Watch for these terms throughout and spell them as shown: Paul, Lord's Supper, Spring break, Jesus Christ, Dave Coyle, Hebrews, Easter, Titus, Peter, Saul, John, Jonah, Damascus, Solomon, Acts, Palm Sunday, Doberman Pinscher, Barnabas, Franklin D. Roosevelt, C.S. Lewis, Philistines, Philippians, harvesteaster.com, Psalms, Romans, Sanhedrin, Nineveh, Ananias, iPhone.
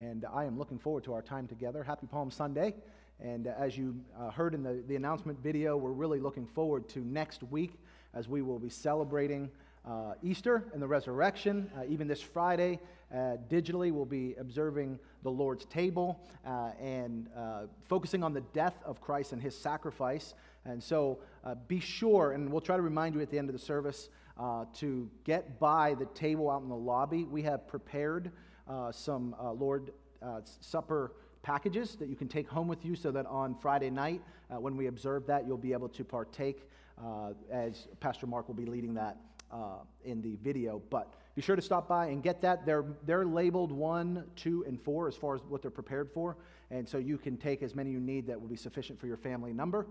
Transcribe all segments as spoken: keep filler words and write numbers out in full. and I am looking forward to our time together. Happy Palm Sunday. And uh, as you uh, heard in the, the announcement video, we're really looking forward to next week as we will be celebrating uh, Easter and the resurrection. Uh, even this Friday, uh, digitally, we'll be observing the Lord's table uh, and uh, focusing on the death of Christ and his sacrifice. And so uh, be sure, and we'll try to remind you at the end of the service, uh, to get by the table out in the lobby. We have prepared uh, some uh, Lord's uh, Supper packages that you can take home with you so that on Friday night, uh, when we observe that, you'll be able to partake uh, as Pastor Mark will be leading that uh, in the video. But be sure to stop by and get that. They're, they're labeled one, two, and four as far as what they're prepared for. And so you can take as many you need that will be sufficient for your family number.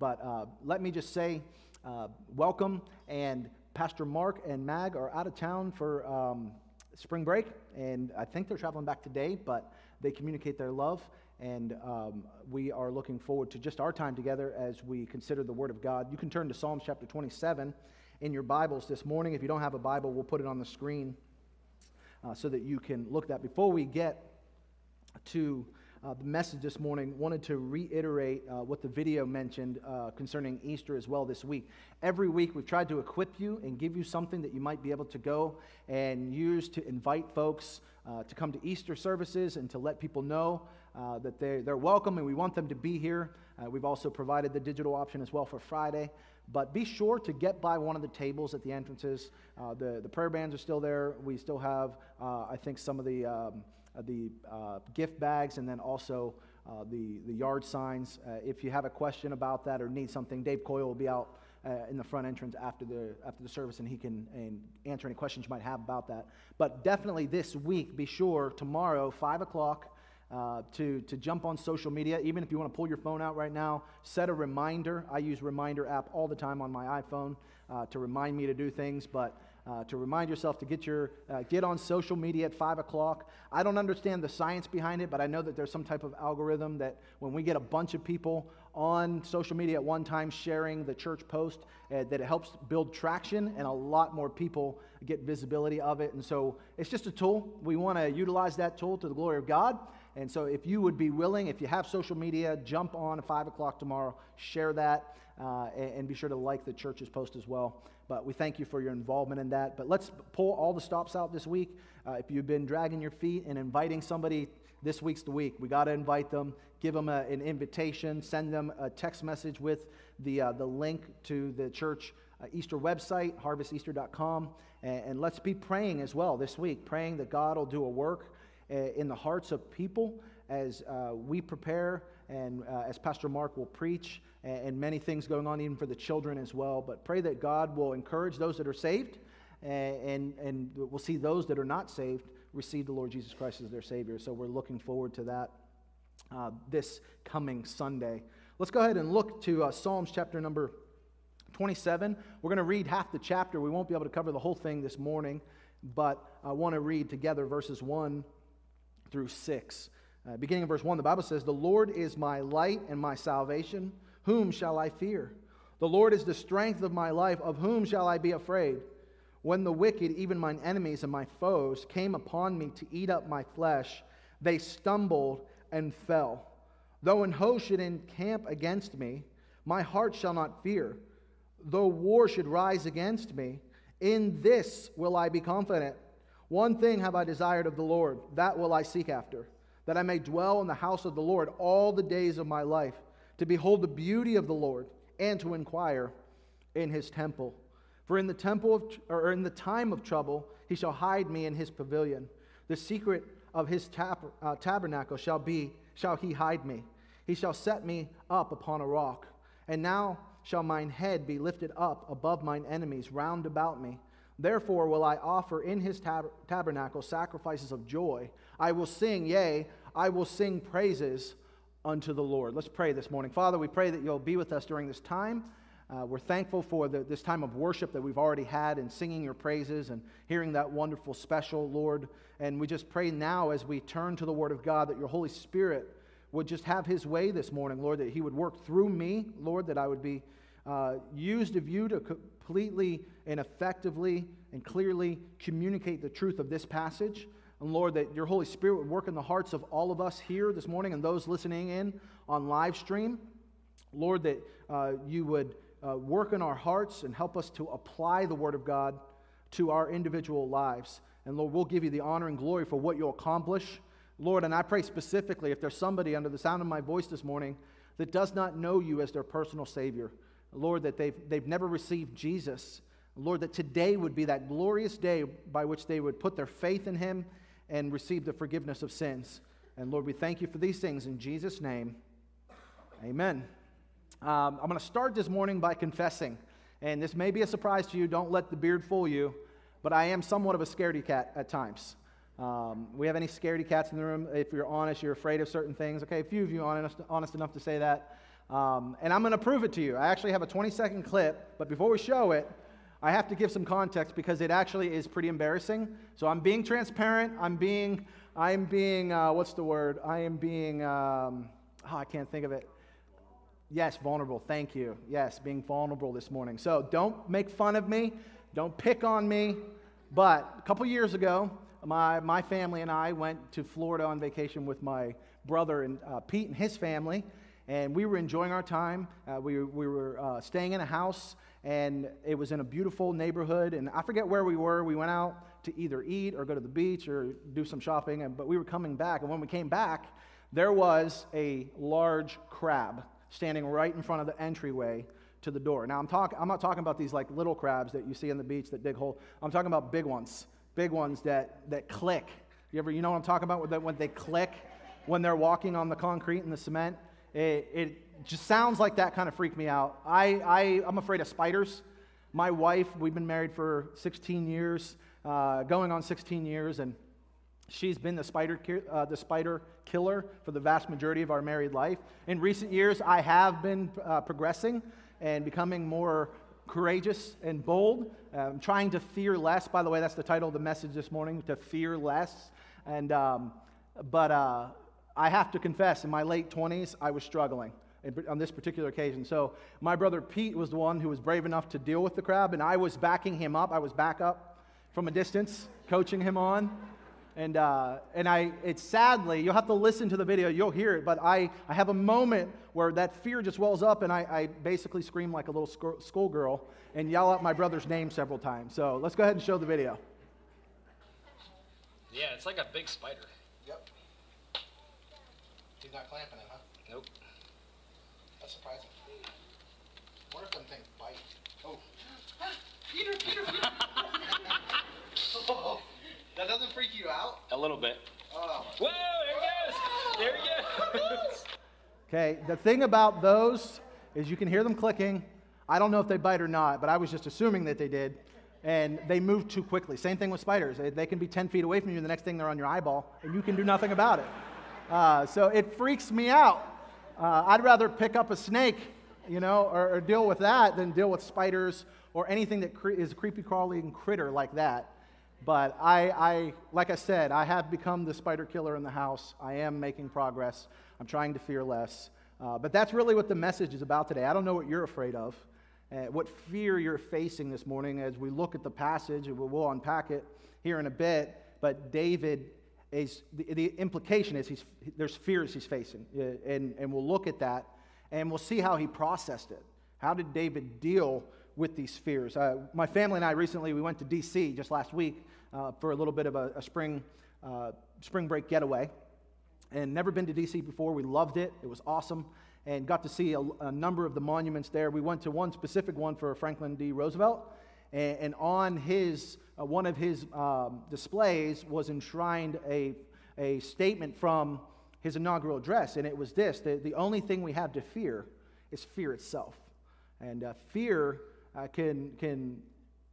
But uh, let me just say uh, welcome. And Pastor Mark and Mag are out of town for um, spring break. And I think they're traveling back today, but they communicate their love, and um, we are looking forward to just our time together as we consider the Word of God. You can turn to Psalms chapter twenty-seven in your Bibles this morning. If you don't have a Bible, we'll put it on the screen uh, so that you can look at that. Before we get to uh, the message this morning, wanted to reiterate uh, what the video mentioned uh, concerning Easter as well this week. Every week we've tried to equip you and give you something that you might be able to go and use to invite folks Uh, to come to Easter services and to let people know uh, that they're, they're welcome and we want them to be here. Uh, we've also provided the digital option as well for Friday. But be sure to get by one of the tables at the entrances. Uh, the, the prayer bands are still there. We still have, uh, I think, some of the, um, the uh, gift bags and then also uh, the, the yard signs. Uh, if you have a question about that or need something, Dave Coyle will be out Uh, in the front entrance after the after the service, and he can and answer any questions you might have about that. But definitely this week, be sure tomorrow, five o'clock, uh, to, to jump on social media. Even if you want to pull your phone out right now, set a reminder. I use Reminder app all the time on my iPhone uh, to remind me to do things, but uh, to remind yourself to get your uh, get on social media at five o'clock. I don't understand the science behind it, but I know that there's some type of algorithm that when we get a bunch of people on social media at one time sharing the church post, uh, that it helps build traction and a lot more people get visibility of it. And so it's just a tool. We want to utilize that tool to the glory of God. And so if you would be willing, if you have social media, jump on at five o'clock tomorrow, share that, uh, and, and be sure to like the church's post as well. But we thank you for your involvement in that. But let's pull all the stops out this week. Uh, if you've been dragging your feet and inviting somebody, this week's the week. We got to invite them, give them a, an invitation, send them a text message with the uh, the link to the church uh, Easter website, harvest easter dot com, and, and let's be praying as well this week, praying that God will do a work uh, in the hearts of people as uh, we prepare and uh, as Pastor Mark will preach, and, and many things going on even for the children as well. But pray that God will encourage those that are saved, and and we'll see those that are not saved receive the Lord Jesus Christ as their Savior. So we're looking forward to that uh, this coming Sunday. Let's go ahead and look to uh, Psalms chapter number twenty-seven. We're going to read half the chapter. We won't be able to cover the whole thing this morning, but I want to read together verses one through six. Uh, beginning in verse one, the Bible says, "The Lord is my light and my salvation. Whom shall I fear? The Lord is the strength of my life. Of whom shall I be afraid? When the wicked, even mine enemies and my foes, came upon me to eat up my flesh, they stumbled and fell. Though an host should encamp against me, my heart shall not fear. Though war should rise against me, in this will I be confident. One thing have I desired of the Lord, that will I seek after, that I may dwell in the house of the Lord all the days of my life, to behold the beauty of the Lord and to inquire in his temple. For in the temple of, or in the time of trouble, he shall hide me in his pavilion. The secret of his tab- uh, tabernacle shall be, shall he hide me. He shall set me up upon a rock. And now shall mine head be lifted up above mine enemies round about me. Therefore will I offer in his tab- tabernacle sacrifices of joy. I will sing, yea, I will sing praises unto the Lord." Let's pray this morning. Father, we pray that you'll be with us during this time. Uh, we're thankful for the, this time of worship that we've already had and singing your praises and hearing that wonderful special, Lord. And we just pray now as we turn to the Word of God that your Holy Spirit would just have his way this morning, Lord, that he would work through me, Lord, that I would be uh, used of you to completely and effectively and clearly communicate the truth of this passage. And Lord, that your Holy Spirit would work in the hearts of all of us here this morning and those listening in on live stream. Lord, that uh, you would uh, work in our hearts and help us to apply the Word of God to our individual lives. And Lord, we'll give you the honor and glory for what you'll accomplish. Lord, and I pray specifically if there's somebody under the sound of my voice this morning that does not know you as their personal Savior, Lord, that they've, they've never received Jesus, Lord, that today would be that glorious day by which they would put their faith in him and receive the forgiveness of sins. And Lord, we thank you for these things in Jesus' name. Amen. Um, I'm going to start this morning by confessing, and this may be a surprise to you. Don't let the beard fool you, but I am somewhat of a scaredy cat at times. Um, we have any scaredy cats in the room? If you're honest, you're afraid of certain things. Okay, a few of you are honest, honest enough to say that. Um, and I'm going to prove it to you. I actually have a twenty-second clip, but before we show it, I have to give some context because it actually is pretty embarrassing. So I'm being transparent. I'm being, I'm being, uh, what's the word? I am being, um, oh, I can't think of it. Yes, vulnerable. Thank you. Yes, being vulnerable this morning. So don't make fun of me. Don't pick on me. But a couple years ago, my, my family and I went to Florida on vacation with my brother and uh, Pete and his family. And we were enjoying our time. Uh, we, we were uh, staying in a house, and it was in a beautiful neighborhood. And I forget where we were. We went out to either eat or go to the beach or do some shopping. And, but we were coming back. And when we came back, there was a large crab standing right in front of the entryway to the door. Now, I'm, talk, I'm not talking about these like little crabs that you see on the beach that dig holes. I'm talking about big ones, big ones that, that click. You ever, you know what I'm talking about? When they click, when they're walking on the concrete and the cement. It, it just sounds like that kind of freaked me out. I, I, I'm afraid of spiders. My wife, we've been married for sixteen years, uh, going on sixteen years, and she's been the spider, uh, the spider killer for the vast majority of our married life. In recent years, I have been uh, progressing and becoming more courageous and bold, um, trying to fear less. By the way, that's the title of the message this morning, to fear less. And um, but... Uh, I have to confess, in my late twenties, I was struggling on this particular occasion. So my brother Pete was the one who was brave enough to deal with the crab, and I was backing him up. I was back up from a distance, coaching him on. And uh, and I, it's sadly, you'll have to listen to the video, you'll hear it, but I, I have a moment where that fear just wells up, and I, I basically scream like a little sc- schoolgirl and yell out my brother's name several times. So let's go ahead and show the video. Yeah, it's like a big spider. Yep. He's not clamping it, huh? Nope. That's surprising. What if them things bite? Oh. Peter, Peter, Peter. Oh, that doesn't freak you out? A little bit. Oh. Whoa, there it goes. There it goes. Okay, the thing about those is you can hear them clicking. I don't know if they bite or not, but I was just assuming that they did. And they move too quickly. Same thing with spiders. They, they can be ten feet away from you, and the next thing they're on your eyeball, and you can do nothing about it. Uh, so it freaks me out. Uh, I'd rather pick up a snake, you know, or, or deal with that than deal with spiders or anything that cre- is a creepy crawling critter like that. But I, I, like I said, I have become the spider killer in the house. I am making progress. I'm trying to fear less. Uh, but that's really what the message is about today. I don't know what you're afraid of, uh, what fear you're facing this morning as we look at the passage, and we'll unpack it here in a bit. But David Is the, the implication is he's, there's fears he's facing, and, and we'll look at that, and we'll see how he processed it. How did David deal with these fears? Uh, my family and I recently, we went to D C just last week uh, for a little bit of a, a spring, uh, spring break getaway, and never been to D C before. We loved it. It was awesome, and got to see a, a number of the monuments there. We went to one specific one for Franklin D. Roosevelt, and, and on his... Uh, one of his um, displays was enshrined a, a statement from his inaugural address, and it was this: the, the only thing we have to fear is fear itself. And uh, fear uh, can can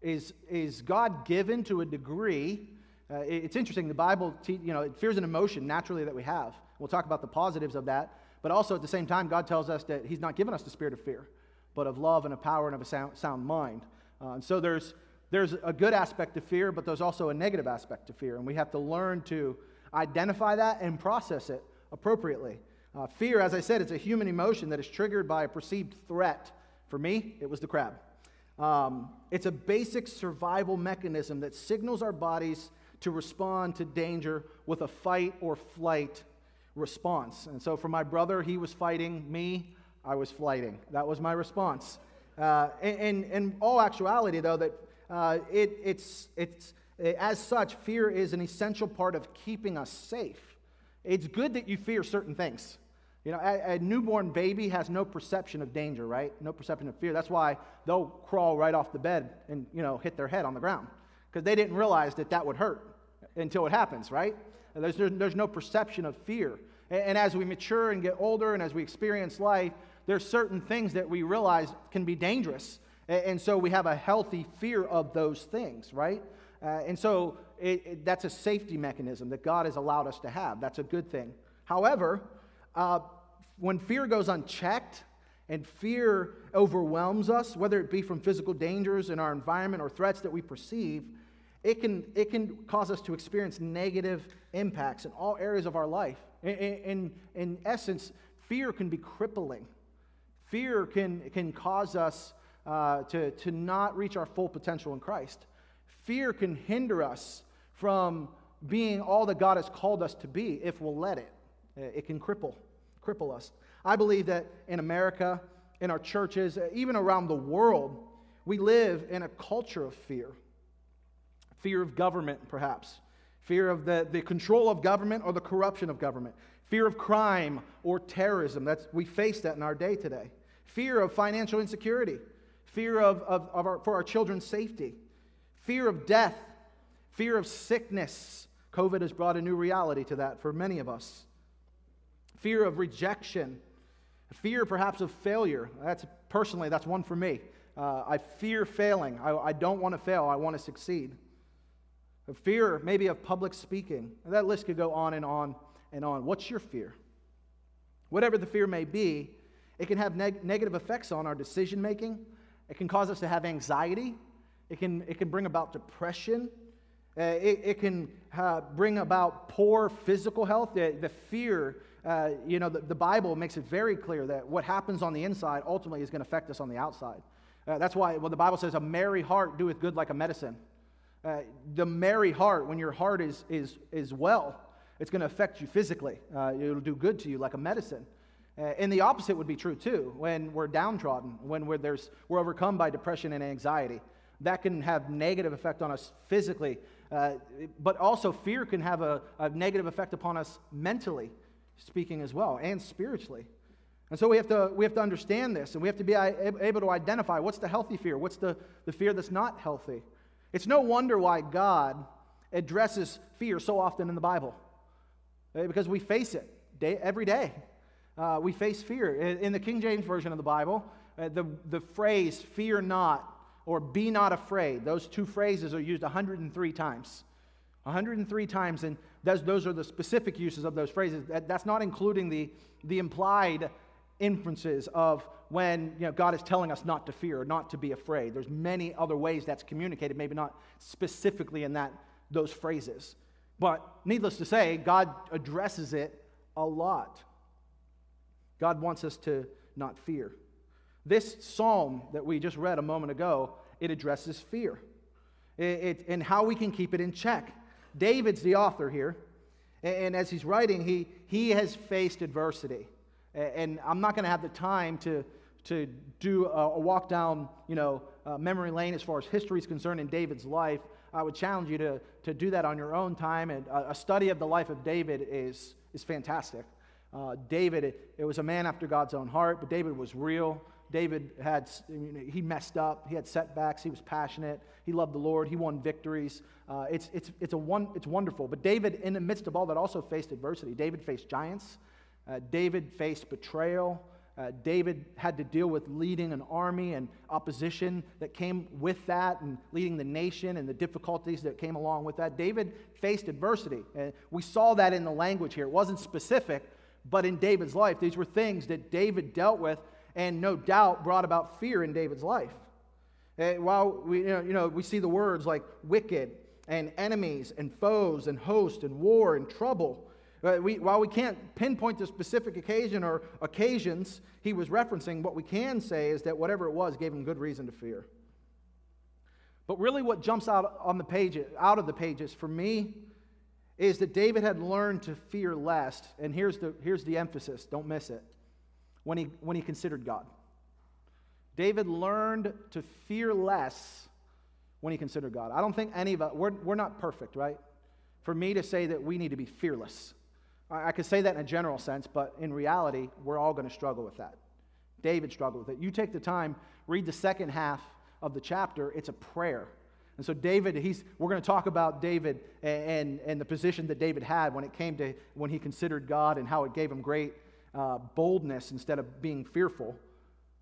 is is God-given to a degree. Uh, it, it's interesting. The Bible, te- you know, fear is an emotion naturally that we have. We'll talk about the positives of that, but also at the same time, God tells us that He's not given us the spirit of fear, but of love and of power and of a sound, sound mind. Uh, and so there's. There's a good aspect to fear, but there's also a negative aspect to fear, and we have to learn to identify that and process it appropriately. Uh, fear, as I said, it's a human emotion that is triggered by a perceived threat. For me, it was the crab. Um, it's a basic survival mechanism that signals our bodies to respond to danger with a fight or flight response. And so for my brother, he was fighting me, I was flighting. That was my response. Uh, and in all actuality, though, that uh, it, it's, it's, as such, fear is an essential part of keeping us safe. It's good that you fear certain things. You know, a, a newborn baby has no perception of danger, right? No perception of fear. That's why they'll crawl right off the bed and, you know, hit their head on the ground, because they didn't realize that that would hurt until it happens, right? There's, there's no perception of fear. And, and as we mature and get older and as we experience life, there's certain things that we realize can be dangerous. And, and so we have a healthy fear of those things, right? Uh, and so it, it, that's a safety mechanism that God has allowed us to have. That's a good thing. However, Uh, when fear goes unchecked and fear overwhelms us, whether it be from physical dangers in our environment or threats that we perceive, it can, it can cause us to experience negative impacts in all areas of our life. In, in, in essence, fear can be crippling. Fear can, can cause us uh, to, to not reach our full potential in Christ. Fear can hinder us from being all that God has called us to be if we'll let it. It can cripple, cripple us. I believe that in America, in our churches, even around the world, we live in a culture of fear. Fear of government, perhaps. Fear of the, the control of government or the corruption of government. Fear of crime or terrorism. That's, we face that in our day today. Fear of financial insecurity. Fear of, of, of our, for our children's safety. Fear of death. Fear of sickness. COVID has brought a new reality to that for many of us. Fear of rejection, fear perhaps of failure. That's personally, that's one for me. Uh, I fear failing. I, I don't want to fail. I want to succeed. A fear maybe of public speaking. That list could go on and on and on. What's your fear? Whatever the fear may be, it can have neg- negative effects on our decision making. It can cause us to have anxiety. It can, it can bring about depression. Uh, it, it can uh, bring about poor physical health. The, the fear, uh, you know, the, the Bible makes it very clear that what happens on the inside ultimately is going to affect us on the outside. Uh, that's why, well, the Bible says, a merry heart doeth good like a medicine. Uh, the merry heart, when your heart is, is, is well, it's going to affect you physically. Uh, it'll do good to you like a medicine. Uh, and the opposite would be true, too, when we're downtrodden, when we're, there's, we're overcome by depression and anxiety. That can have negative effect on us physically, uh, but also fear can have a, a negative effect upon us mentally speaking as well, and spiritually. And so we have to we have to understand this, and we have to be able to identify what's the healthy fear, what's the, the fear that's not healthy. It's no wonder why God addresses fear so often in the Bible, because we face it day, every day. Uh, we face fear. In the King James Version of the Bible, uh, the, the phrase, fear not, or be not afraid. Those two phrases are used one hundred and three times. one hundred and three times, and those, those are the specific uses of those phrases. That, that's not including the, the implied inferences of when, you know, God is telling us not to fear or not to be afraid. There's many other ways that's communicated, maybe not specifically in that those phrases. But needless to say, God addresses it a lot. God wants us to not fear. This psalm that we just read a moment ago, it addresses fear it, it, and how we can keep it in check. David's the author here, and, and as he's writing, he, he has faced adversity. And I'm not going to have the time to, to do a, a walk down, you know, uh, memory lane as far as history is concerned in David's life. I would challenge you to, to do that on your own time, and a, a study of the life of David is, is fantastic. Uh, David, it, it was a man after God's own heart, but David was real. David had, he messed up, he had setbacks, he was passionate, he loved the Lord, he won victories. Uh, it's, it's, it's, a one, it's wonderful. But David, in the midst of all that, also faced adversity. David faced giants. Uh, David faced betrayal. Uh, David had to deal with leading an army and opposition that came with that, and leading the nation and the difficulties that came along with that. David faced adversity. And we saw that in the language here. It wasn't specific, but in David's life, these were things that David dealt with, and no doubt brought about fear in David's life. And while we, you know, you know, we see the words like wicked and enemies and foes and host and war and trouble. We, while we can't pinpoint the specific occasion or occasions he was referencing, what we can say is that whatever it was gave him good reason to fear. But really what jumps out on the page, out of the pages for me is that David had learned to fear lest, and here's the, here's the emphasis, don't miss it, when he, when he considered God. David learned to fear less when he considered God. I don't think any of us, we're, we're not perfect, right? For me to say that we need to be fearless. I, I could say that in a general sense, but in reality, we're all going to struggle with that. David struggled with it. You take the time, read the second half of the chapter, it's a prayer. And so David, he's, we're going to talk about David and, and, and the position that David had when it came to when he considered God and how it gave him great uh, boldness instead of being fearful.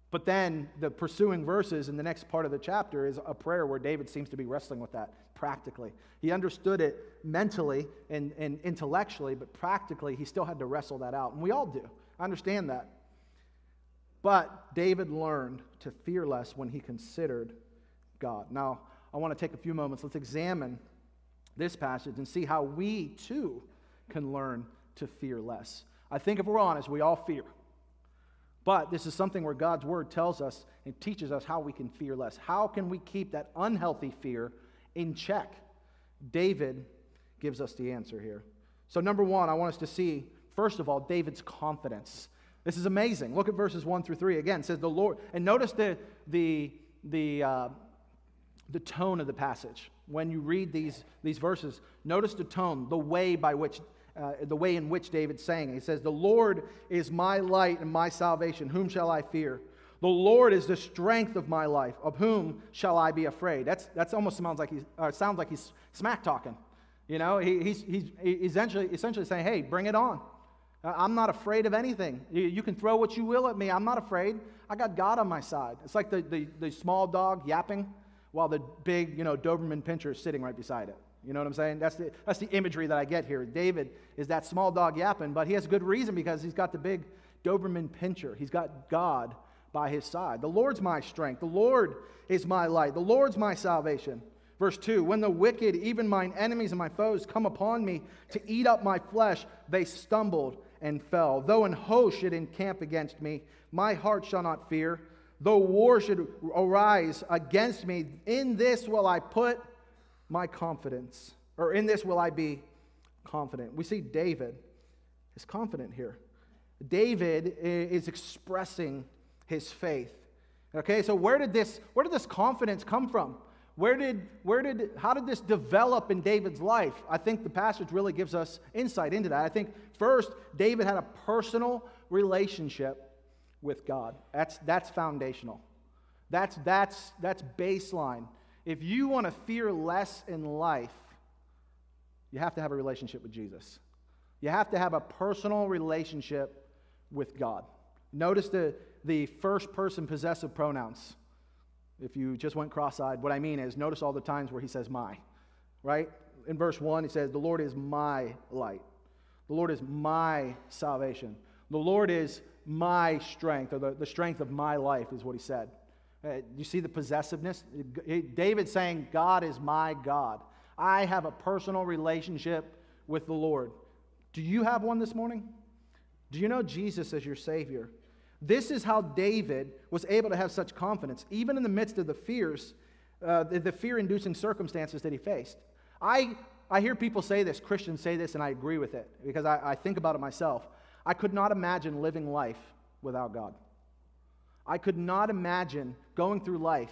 But then the pursuing verses in the next part of the chapter is a prayer where David seems to be wrestling with that practically. He understood it mentally and, and intellectually, but practically he still had to wrestle that out. And we all do. I understand that. But David learned to fear less when he considered God. Now, I want to take a few moments. Let's examine this passage and see how we, too, can learn to fear less. I think if we're honest, we all fear. But this is something where God's Word tells us and teaches us how we can fear less. How can we keep that unhealthy fear in check? David gives us the answer here. So number one, I want us to see, first of all, David's confidence. This is amazing. Look at verses one through three. Again, it says the Lord. And notice the, the, the, uh, the tone of the passage. When you read these, these verses, notice the tone, the way by which, uh, the way in which David's saying it. He says, "The Lord is my light and my salvation. Whom shall I fear? The Lord is the strength of my life. Of whom shall I be afraid?" That's, that's almost sounds like he's, or sounds like he's smack talking. You know, he, he's, he's essentially, essentially saying, hey, bring it on. I'm not afraid of anything. You can throw what you will at me. I'm not afraid. I got God on my side. It's like the, the, the small dog yapping while the big, you know, Doberman Pinscher is sitting right beside it. You know what I'm saying? That's the, that's the imagery that I get here. David is that small dog yapping, but he has good reason because he's got the big Doberman Pinscher. He's got God by his side. The Lord's my strength. The Lord is my light. The Lord's my salvation. Verse two, when the wicked, even mine enemies and my foes, come upon me to eat up my flesh, they stumbled and fell. Though an host should encamp against me, my heart shall not fear. Though war should arise against me, in this will I put my confidence, or in this will I be confident. We see David is confident here. David is expressing his faith. Okay, so where did this where did this confidence come from? Where did, where did, how did this develop in David's life? I think the passage really gives us insight into that. I think first, David had a personal relationship with God. That's, that's foundational. That's, that's, that's baseline. If you want to fear less in life, you have to have a relationship with Jesus. You have to have a personal relationship with God. Notice the, the first person possessive pronouns. If you just went cross-eyed, what I mean is, notice all the times where he says my, right? In verse one, he says, the Lord is my light. The Lord is my salvation. The Lord is my strength, or the, the strength of my life is what he said. Uh, you see the possessiveness? David saying, God is my God. I have a personal relationship with the Lord. Do you have one this morning? Do you know Jesus as your Savior? This is how David was able to have such confidence, even in the midst of the fears, uh, the, the fear-inducing circumstances that he faced. I, I hear people say this, Christians say this, and I agree with it, because I, I think about it myself. I could not imagine living life without God. I could not imagine going through life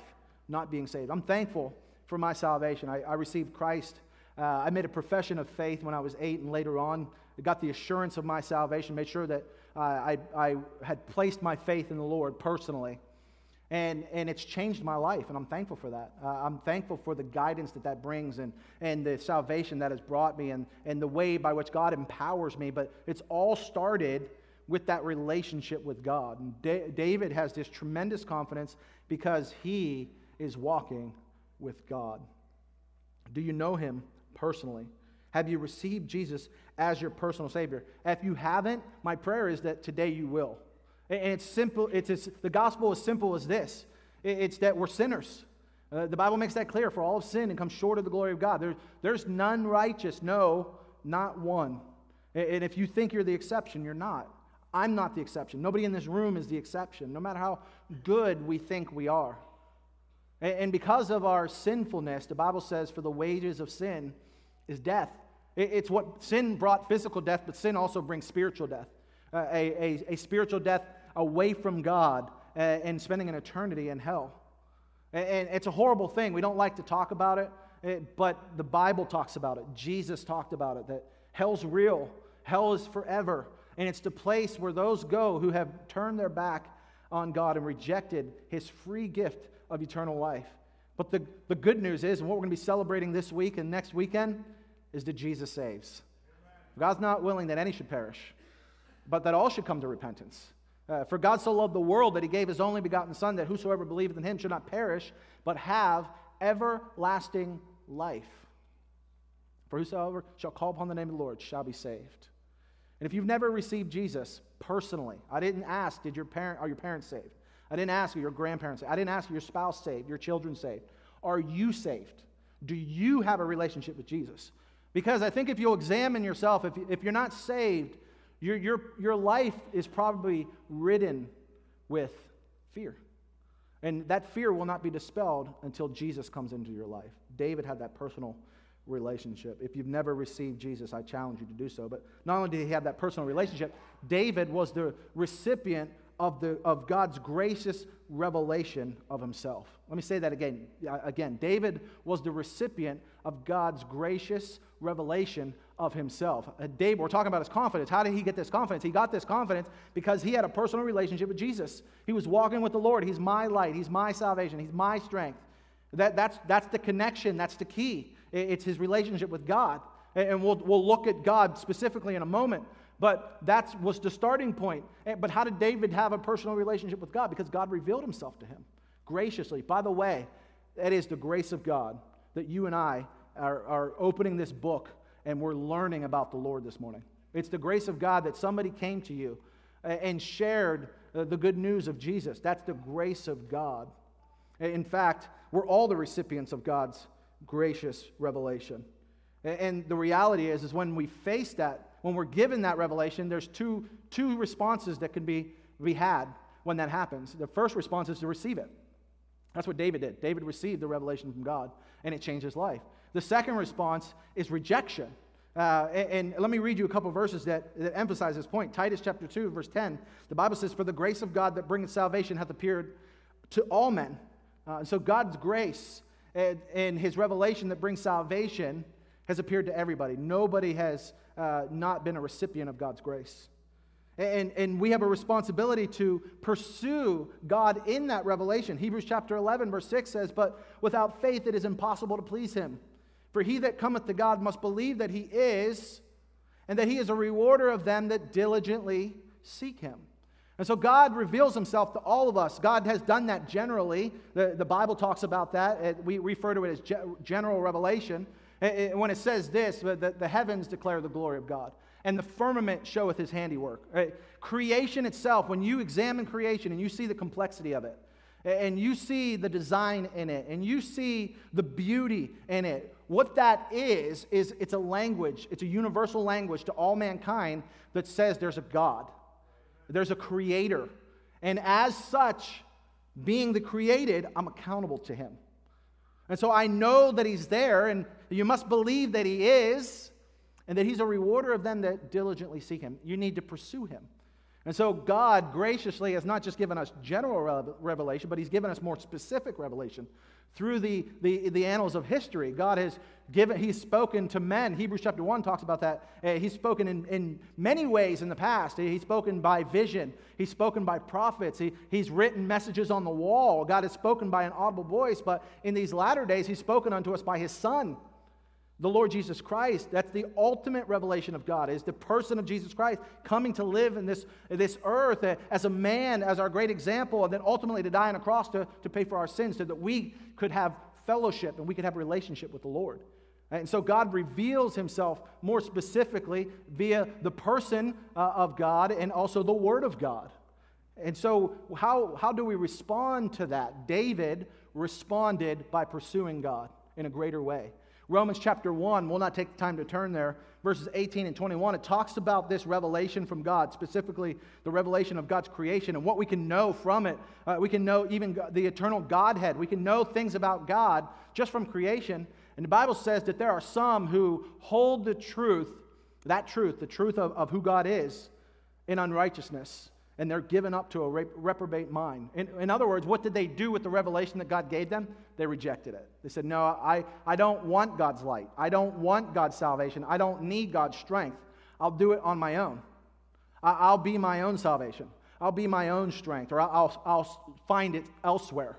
not being saved. I'm thankful for my salvation. I, I received Christ. Uh, I made a profession of faith when I was eight, and later on, I got the assurance of my salvation, made sure that Uh, I, I had placed my faith in the Lord personally, and, and it's changed my life, and I'm thankful for that. Uh, I'm thankful for the guidance that that brings and, and the salvation that has brought me and, and the way by which God empowers me, but it's all started with that relationship with God. And Da- David has this tremendous confidence because he is walking with God. Do you know him personally? Have you received Jesus as your personal Savior? If you haven't, my prayer is that today you will. And it's simple. It's, it's the gospel is simple as this. It's that we're sinners. Uh, the Bible makes that clear. For all of sin and come short of the glory of God. There, there's none righteous. No, not one. And if you think you're the exception, you're not. I'm not the exception. Nobody in this room is the exception, no matter how good we think we are. And because of our sinfulness, the Bible says, for the wages of sin is death. It's what sin brought, physical death, but sin also brings spiritual death. Uh, a, a, a spiritual death away from God uh, and spending an eternity in hell. And, and it's a horrible thing. We don't like to talk about it, it, but the Bible talks about it. Jesus talked about it, that hell's real. Hell is forever. And it's the place where those go who have turned their back on God and rejected His free gift of eternal life. But the, the good news is, and what we're going to be celebrating this week and next weekend, is that Jesus saves. God's not willing that any should perish, but that all should come to repentance. Uh, for God so loved the world that He gave His only begotten Son, that whosoever believeth in Him should not perish, but have everlasting life. For whosoever shall call upon the name of the Lord shall be saved. And if you've never received Jesus personally, I didn't ask, did your parent, are your parents saved? I didn't ask, are your grandparents saved? I didn't ask, are your spouse saved? Your children saved? Are you saved? Do you have a relationship with Jesus? Because I think if you'll examine yourself, if, if you're not saved, your, your, your life is probably ridden with fear. And that fear will not be dispelled until Jesus comes into your life. David had that personal relationship. If you've never received Jesus, I challenge you to do so. But not only did he have that personal relationship, David was the recipient of, the, of God's gracious revelation of himself. Let me say that again. Again, David was the recipient of God's gracious revelation of himself. Uh, David, we're talking about his confidence. How did he get this confidence? He got this confidence because he had a personal relationship with Jesus. He was walking with the Lord. He's my light. He's my salvation. He's my strength. That, that's, that's the connection. That's the key. It's his relationship with God. And we'll, we'll look at God specifically in a moment. But that was the starting point. But how did David have a personal relationship with God? Because God revealed himself to him graciously. By the way, that is the grace of God that you and I are, are opening this book and we're learning about the Lord this morning. It's the grace of God that somebody came to you and shared the good news of Jesus. That's the grace of God. In fact, we're all the recipients of God's gracious revelation. And the reality is, is when we face that, when we're given that revelation, there's two, two responses that can be, be had when that happens. The first response is to receive it. That's what David did. David received the revelation from God, and it changed his life. The second response is rejection. Uh, and, and let me read you a couple verses that, that emphasize this point. Titus chapter two, verse ten, the Bible says, "For the grace of God that bringeth salvation hath appeared to all men." Uh, and so God's grace And, and his revelation that brings salvation has appeared to everybody. Nobody has uh, not been a recipient of God's grace. And, and we have a responsibility to pursue God in that revelation. Hebrews chapter eleven, verse six says, "But without faith it is impossible to please him. For he that cometh to God must believe that he is, and that he is a rewarder of them that diligently seek him." And so God reveals himself to all of us. God has done that generally. The, the Bible talks about that. We refer to it as general revelation. When it says this, the, the heavens declare the glory of God, and the firmament showeth his handiwork. Creation itself, when you examine creation and you see the complexity of it, and you see the design in it, and you see the beauty in it, what that is, is it's a language, it's a universal language to all mankind that says there's a God. There's a creator. And as such, being the created, I'm accountable to him. And so I know that he's there, and you must believe that he is, and that he's a rewarder of them that diligently seek him. You need to pursue him. And so God graciously has not just given us general revelation, but he's given us more specific revelation. Through the, the, the annals of history, God has given, he's spoken to men. Hebrews chapter one talks about that. Uh, he's spoken in, in many ways in the past. He's spoken by vision. He's spoken by prophets. He, he's written messages on the wall. God has spoken by an audible voice, but in these latter days, he's spoken unto us by his Son, the Lord Jesus Christ. That's the ultimate revelation of God, is the person of Jesus Christ coming to live in this, this earth as a man, as our great example, and then ultimately to die on a cross to, to pay for our sins so that we could have fellowship and we could have a relationship with the Lord. And so God reveals himself more specifically via the person uh, of God and also the Word of God. And so how, how do we respond to that? David responded by pursuing God in a greater way. Romans chapter one, we'll not take the time to turn there, verses eighteen and twenty-one, it talks about this revelation from God, specifically the revelation of God's creation and what we can know from it. Uh, we can know even the eternal Godhead. We can know things about God just from creation. And the Bible says that there are some who hold the truth, that truth, the truth of, of who God is, in unrighteousness, and they're given up to a rep- reprobate mind. In, in other words, what did they do with the revelation that God gave them? They rejected it. They said, no, I, I don't want God's light. I don't want God's salvation. I don't need God's strength. I'll do it on my own. I, I'll be my own salvation. I'll be my own strength, or I'll, I'll find it elsewhere.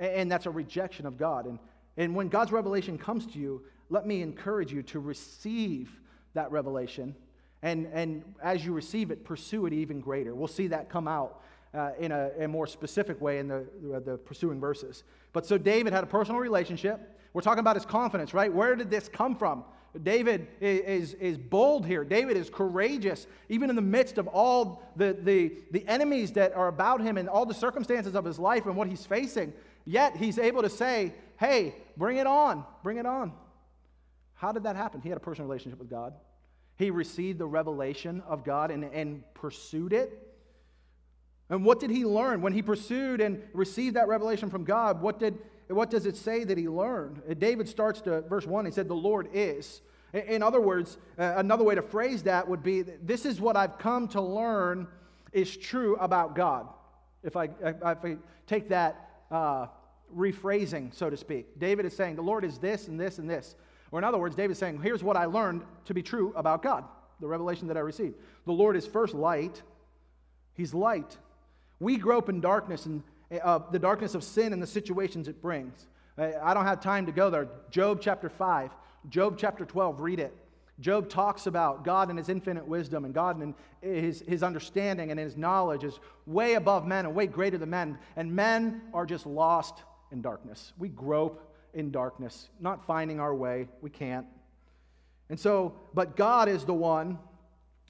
And, and that's a rejection of God. And, and when God's revelation comes to you, let me encourage you to receive that revelation. And, and as you receive it, pursue it even greater. We'll see that come out uh, in a, a more specific way in the, the pursuing verses. But so David had a personal relationship. We're talking about his confidence, right? Where did this come from? David is, is bold here. David is courageous, even in the midst of all the, the, the enemies that are about him and all the circumstances of his life and what he's facing. Yet he's able to say, hey, bring it on, bring it on. How did that happen? He had a personal relationship with God. He received the revelation of God and, and pursued it. And what did he learn? When he pursued and received that revelation from God, what did what does it say that he learned? David starts to verse one, he said, the Lord is. In other words, another way to phrase that would be, this is what I've come to learn is true about God. If I, if I take that uh, rephrasing, so to speak, David is saying, the Lord is this and this and this. Or in other words, David's saying, here's what I learned to be true about God, the revelation that I received. The Lord is first light. He's light. We grope in darkness, and uh, the darkness of sin and the situations it brings. I, I don't have time to go there. Job chapter five, Job chapter twelve, read it. Job talks about God and his infinite wisdom, and God and his, his understanding and his knowledge is way above men and way greater than men, and men are just lost in darkness. We grope in darkness, not finding our way. We can't. And so, but God is the one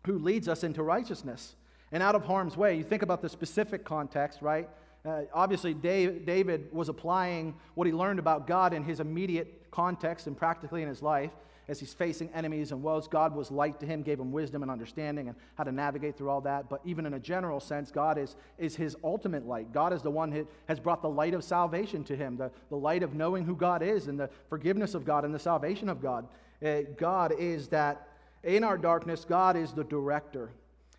who leads us into righteousness and out of harm's way. You think about the specific context, right? Uh, obviously, Dave, David was applying what he learned about God in his immediate context and practically in his life as he's facing enemies and woes. God was light to him, gave him wisdom and understanding and how to navigate through all that. But even in a general sense, God is, is his ultimate light. God is the one who has brought the light of salvation to him, the, the light of knowing who God is and the forgiveness of God and the salvation of God. Uh, God is that in our darkness, God is the director.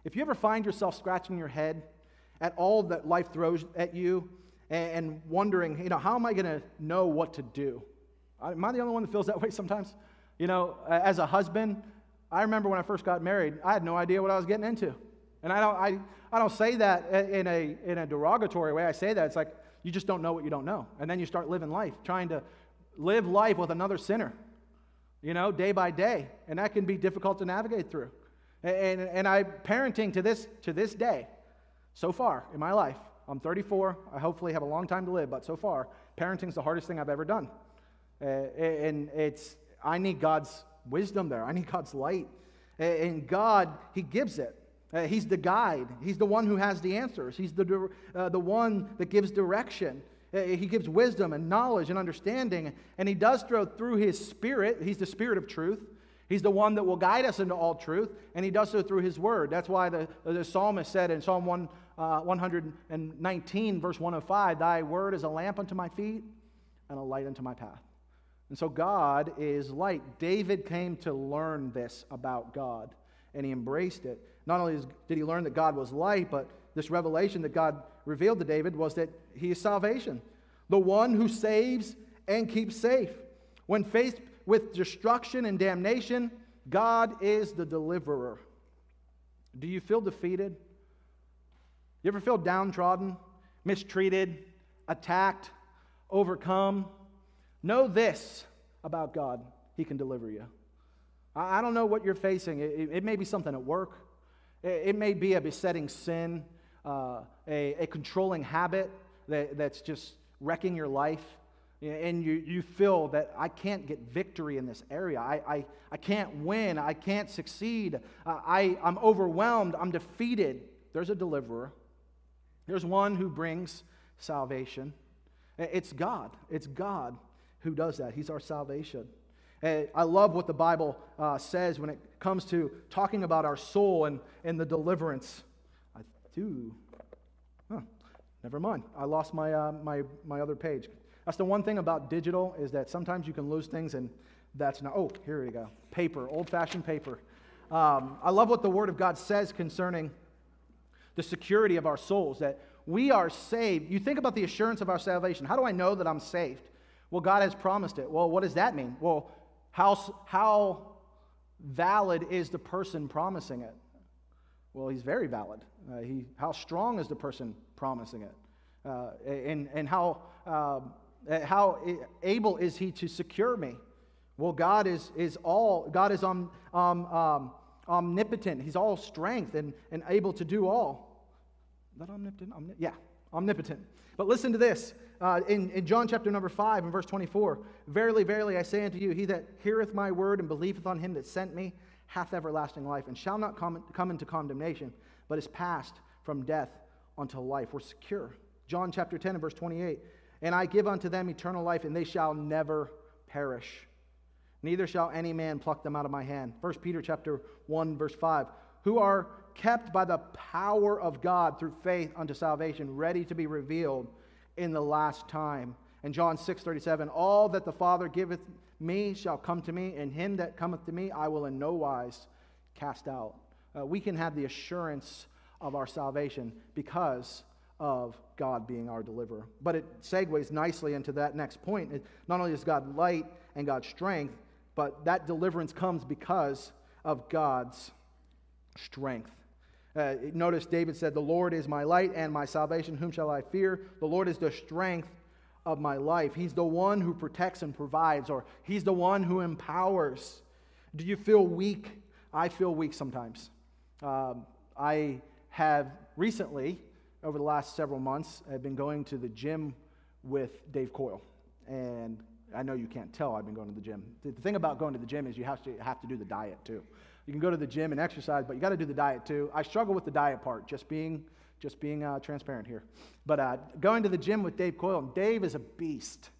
If you ever find yourself scratching your head at all that life throws at you and wondering, you know, how am I going to know what to do? Am I the only one that feels that way sometimes? You know, as a husband, I remember when I first got married, I had no idea what I was getting into. And I don't, I, I don't say that in a, in a derogatory way. I say that. It's like you just don't know what you don't know. And then you start living life, trying to live life with another sinner, you know, day by day. And that can be difficult to navigate through. And, and I parenting to this, to this day. So far in my life, I'm thirty-four, I hopefully have a long time to live, but so far, parenting's the hardest thing I've ever done. Uh, and it's, I need God's wisdom there, I need God's light. And God, he gives it. Uh, he's the guide, he's the one who has the answers, he's the, uh, the one that gives direction. Uh, he gives wisdom and knowledge and understanding, and he does throw through his spirit. He's the spirit of truth. He's the one that will guide us into all truth, and he does so through his word. That's why the, the psalmist said in Psalm one, uh, one nineteen, verse one oh five, thy word is a lamp unto my feet and a light unto my path. And so God is light. David came to learn this about God, and he embraced it. Not only did he learn that God was light, but this revelation that God revealed to David was that he is salvation, the one who saves and keeps safe. When faced with destruction and damnation, God is the deliverer. Do you feel defeated? You ever feel downtrodden, mistreated, attacked, overcome? Know this about God. He can deliver you. I don't know what you're facing. It, it may be something at work. It, it may be a besetting sin, uh, a, a controlling habit that, that's just wrecking your life. And you, you feel that I can't get victory in this area. I, I, I can't win. I can't succeed. Uh, I, I'm overwhelmed. I'm defeated. There's a deliverer. There's one who brings salvation. It's God. It's God who does that. He's our salvation. And I love what the Bible uh, says when it comes to talking about our soul and, and the deliverance. I do. Huh. Never mind. I lost my, uh, my, my other page. That's the one thing about digital, is that sometimes you can lose things, and that's not... Oh, here we go. Paper, old-fashioned paper. Um, I love what the Word of God says concerning the security of our souls, that we are saved. You think about the assurance of our salvation. How do I know that I'm saved? Well, God has promised it. Well, what does that mean? Well, how, how valid is the person promising it? Well, he's very valid. Uh, he, how strong is the person promising it? Uh, and, and how... Uh, How able is he to secure me? Well, God is is all. God is om, um, um, omnipotent. He's all strength and, and able to do all. Is that omnipotent? Omni- yeah, omnipotent. But listen to this. Uh, in, in John chapter number five and verse twenty-four, verily, verily, I say unto you, he that heareth my word and believeth on him that sent me hath everlasting life and shall not come, come into condemnation, but is passed from death unto life. We're secure. John chapter ten and verse twenty-eight. And I give unto them eternal life, and they shall never perish. Neither shall any man pluck them out of my hand. First Peter chapter one, verse five. Who are kept by the power of God through faith unto salvation, ready to be revealed in the last time. And John six, thirty-seven. All that the Father giveth me shall come to me, and him that cometh to me I will in no wise cast out. Uh, we can have the assurance of our salvation because of God being our deliverer. But it segues nicely into that next point. It, not only is God light and God's strength, but that deliverance comes because of God's strength. Uh, notice David said, the Lord is my light and my salvation. Whom shall I fear? The Lord is the strength of my life. He's the one who protects and provides, or he's the one who empowers. Do you feel weak? I feel weak sometimes. Um, I have recently... Over the last several months, I've been going to the gym with Dave Coyle. And I know you can't tell I've been going to the gym. The thing about going to the gym is you have to have to do the diet too. You can go to the gym and exercise, but you got to do the diet too. I struggle with the diet part, just being just being uh, transparent here. But uh, going to the gym with Dave Coyle, and Dave is a beast.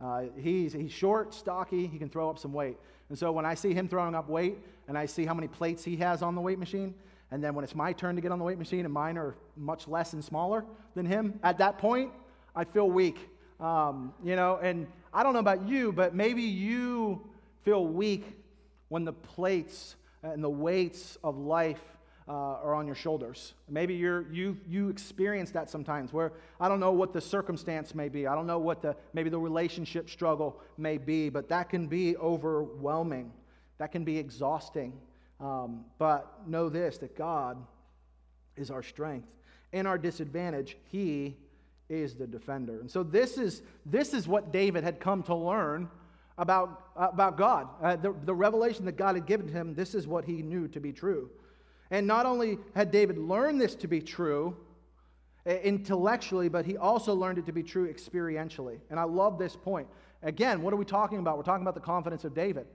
Uh, he's, he's short, stocky, he can throw up some weight. And so when I see him throwing up weight, and I see how many plates he has on the weight machine, and then when it's my turn to get on the weight machine and mine are much less and smaller than him, at that point, I feel weak. Um, you know, and I don't know about you, but maybe you feel weak when the plates and the weights of life uh, are on your shoulders. Maybe you're, you you experience that sometimes where I don't know what the circumstance may be. I don't know what the maybe the relationship struggle may be, but that can be overwhelming. That can be exhausting. Um, but know this, that God is our strength. In our disadvantage, he is the defender. And so this is, this is what David had come to learn about, uh, about God. Uh, the, the revelation that God had given him, this is what he knew to be true. And not only had David learned this to be true intellectually, but he also learned it to be true experientially. And I love this point. Again, what are we talking about? We're talking about the confidence of David.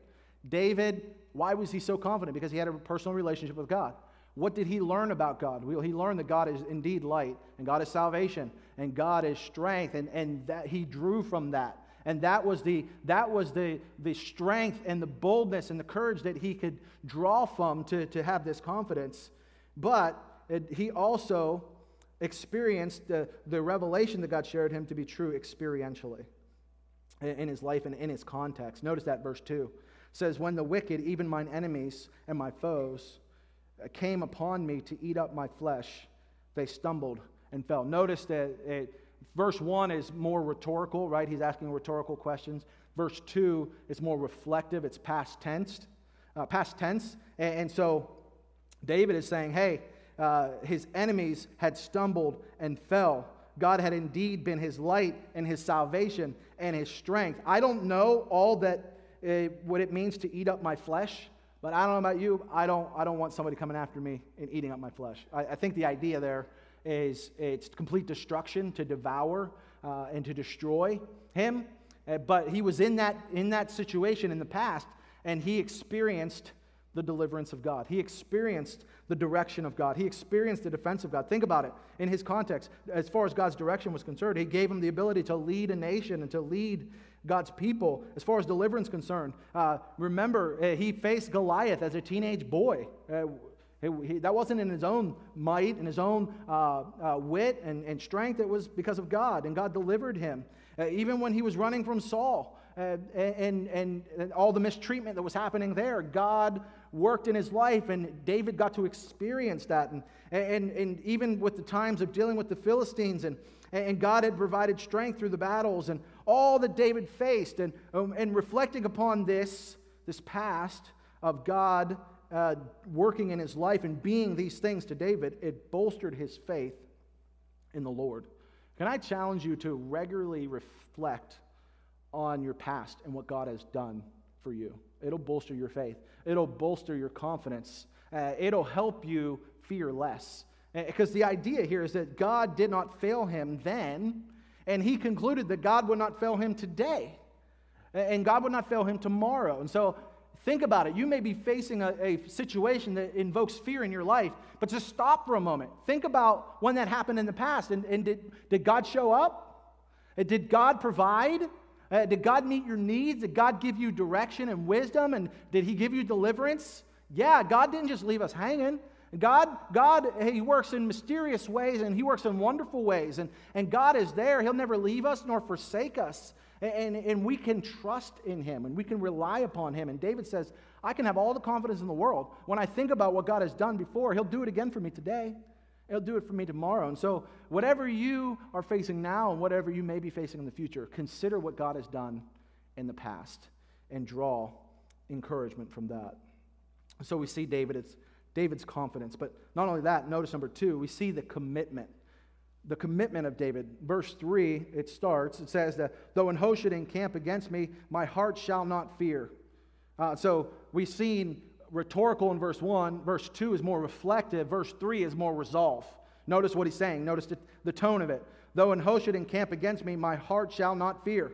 David, why was he so confident? Because he had a personal relationship with God. What did he learn about God? Well, he learned that God is indeed light, and God is salvation, and God is strength, and, and that he drew from that. And that was the that was the the strength and the boldness and the courage that he could draw from to, to have this confidence. But it, he also experienced the, the revelation that God shared him to be true experientially in, in his life and in his context. Notice that verse two. Says, when the wicked, even mine enemies and my foes, came upon me to eat up my flesh, they stumbled and fell. Notice that it, verse one is more rhetorical, right? He's asking rhetorical questions. Verse two is more reflective. It's past tense. Uh, past tense. And, and so David is saying, hey, uh, his enemies had stumbled and fell. God had indeed been his light and his salvation and his strength. I don't know all that... It, what it means to eat up my flesh, but I don't know about you, I don't I don't want somebody coming after me and eating up my flesh. I, I think the idea there is it's complete destruction, to devour uh, and to destroy him, uh, but he was in that in that situation in the past, and he experienced the deliverance of God. He experienced the direction of God. He experienced the defense of God. Think about it. In his context, as far as God's direction was concerned, he gave him the ability to lead a nation and to lead God's people. As far as deliverance is concerned, uh, remember, uh, he faced Goliath as a teenage boy. Uh, He, he, that wasn't in his own might and his own uh, uh, wit and, and strength. It was because of God, and God delivered him. Uh, even when he was running from Saul uh, and, and, and all the mistreatment that was happening there, God worked in his life, and David got to experience that. And, and, and even with the times of dealing with the Philistines, and, and God had provided strength through the battles and all that David faced. And, um, and reflecting upon this, this past of God Uh, working in his life and being these things to David, it bolstered his faith in the Lord. Can I challenge you to regularly reflect on your past and what God has done for you? It'll bolster your faith. It'll bolster your confidence. Uh, it'll help you fear less. Because the idea here is that God did not fail him then, and he concluded that God would not fail him today, and God would not fail him tomorrow. And so think about it. You may be facing a, a situation that invokes fear in your life, but just stop for a moment. Think about when that happened in the past. And, and did, did God show up? Did God provide? Uh, did God meet your needs? Did God give you direction and wisdom? And did he give you deliverance? Yeah, God didn't just leave us hanging. God, God, he works in mysterious ways, and he works in wonderful ways. And, and God is there. He'll never leave us nor forsake us. And, and we can trust in him, and we can rely upon him. And David says, I can have all the confidence in the world. When I think about what God has done before, he'll do it again for me today. He'll do it for me tomorrow. And so whatever you are facing now and whatever you may be facing in the future, consider what God has done in the past and draw encouragement from that. So we see David, it's David's confidence. But not only that, notice number two, we see the commitment. The commitment of David. Verse three, it starts, it says that, though an host should encamp against me, my heart shall not fear. Uh, so we've seen rhetorical in verse one. Verse two is more reflective. Verse three is more resolve. Notice what he's saying. Notice the, the tone of it. Though an host should encamp against me, my heart shall not fear.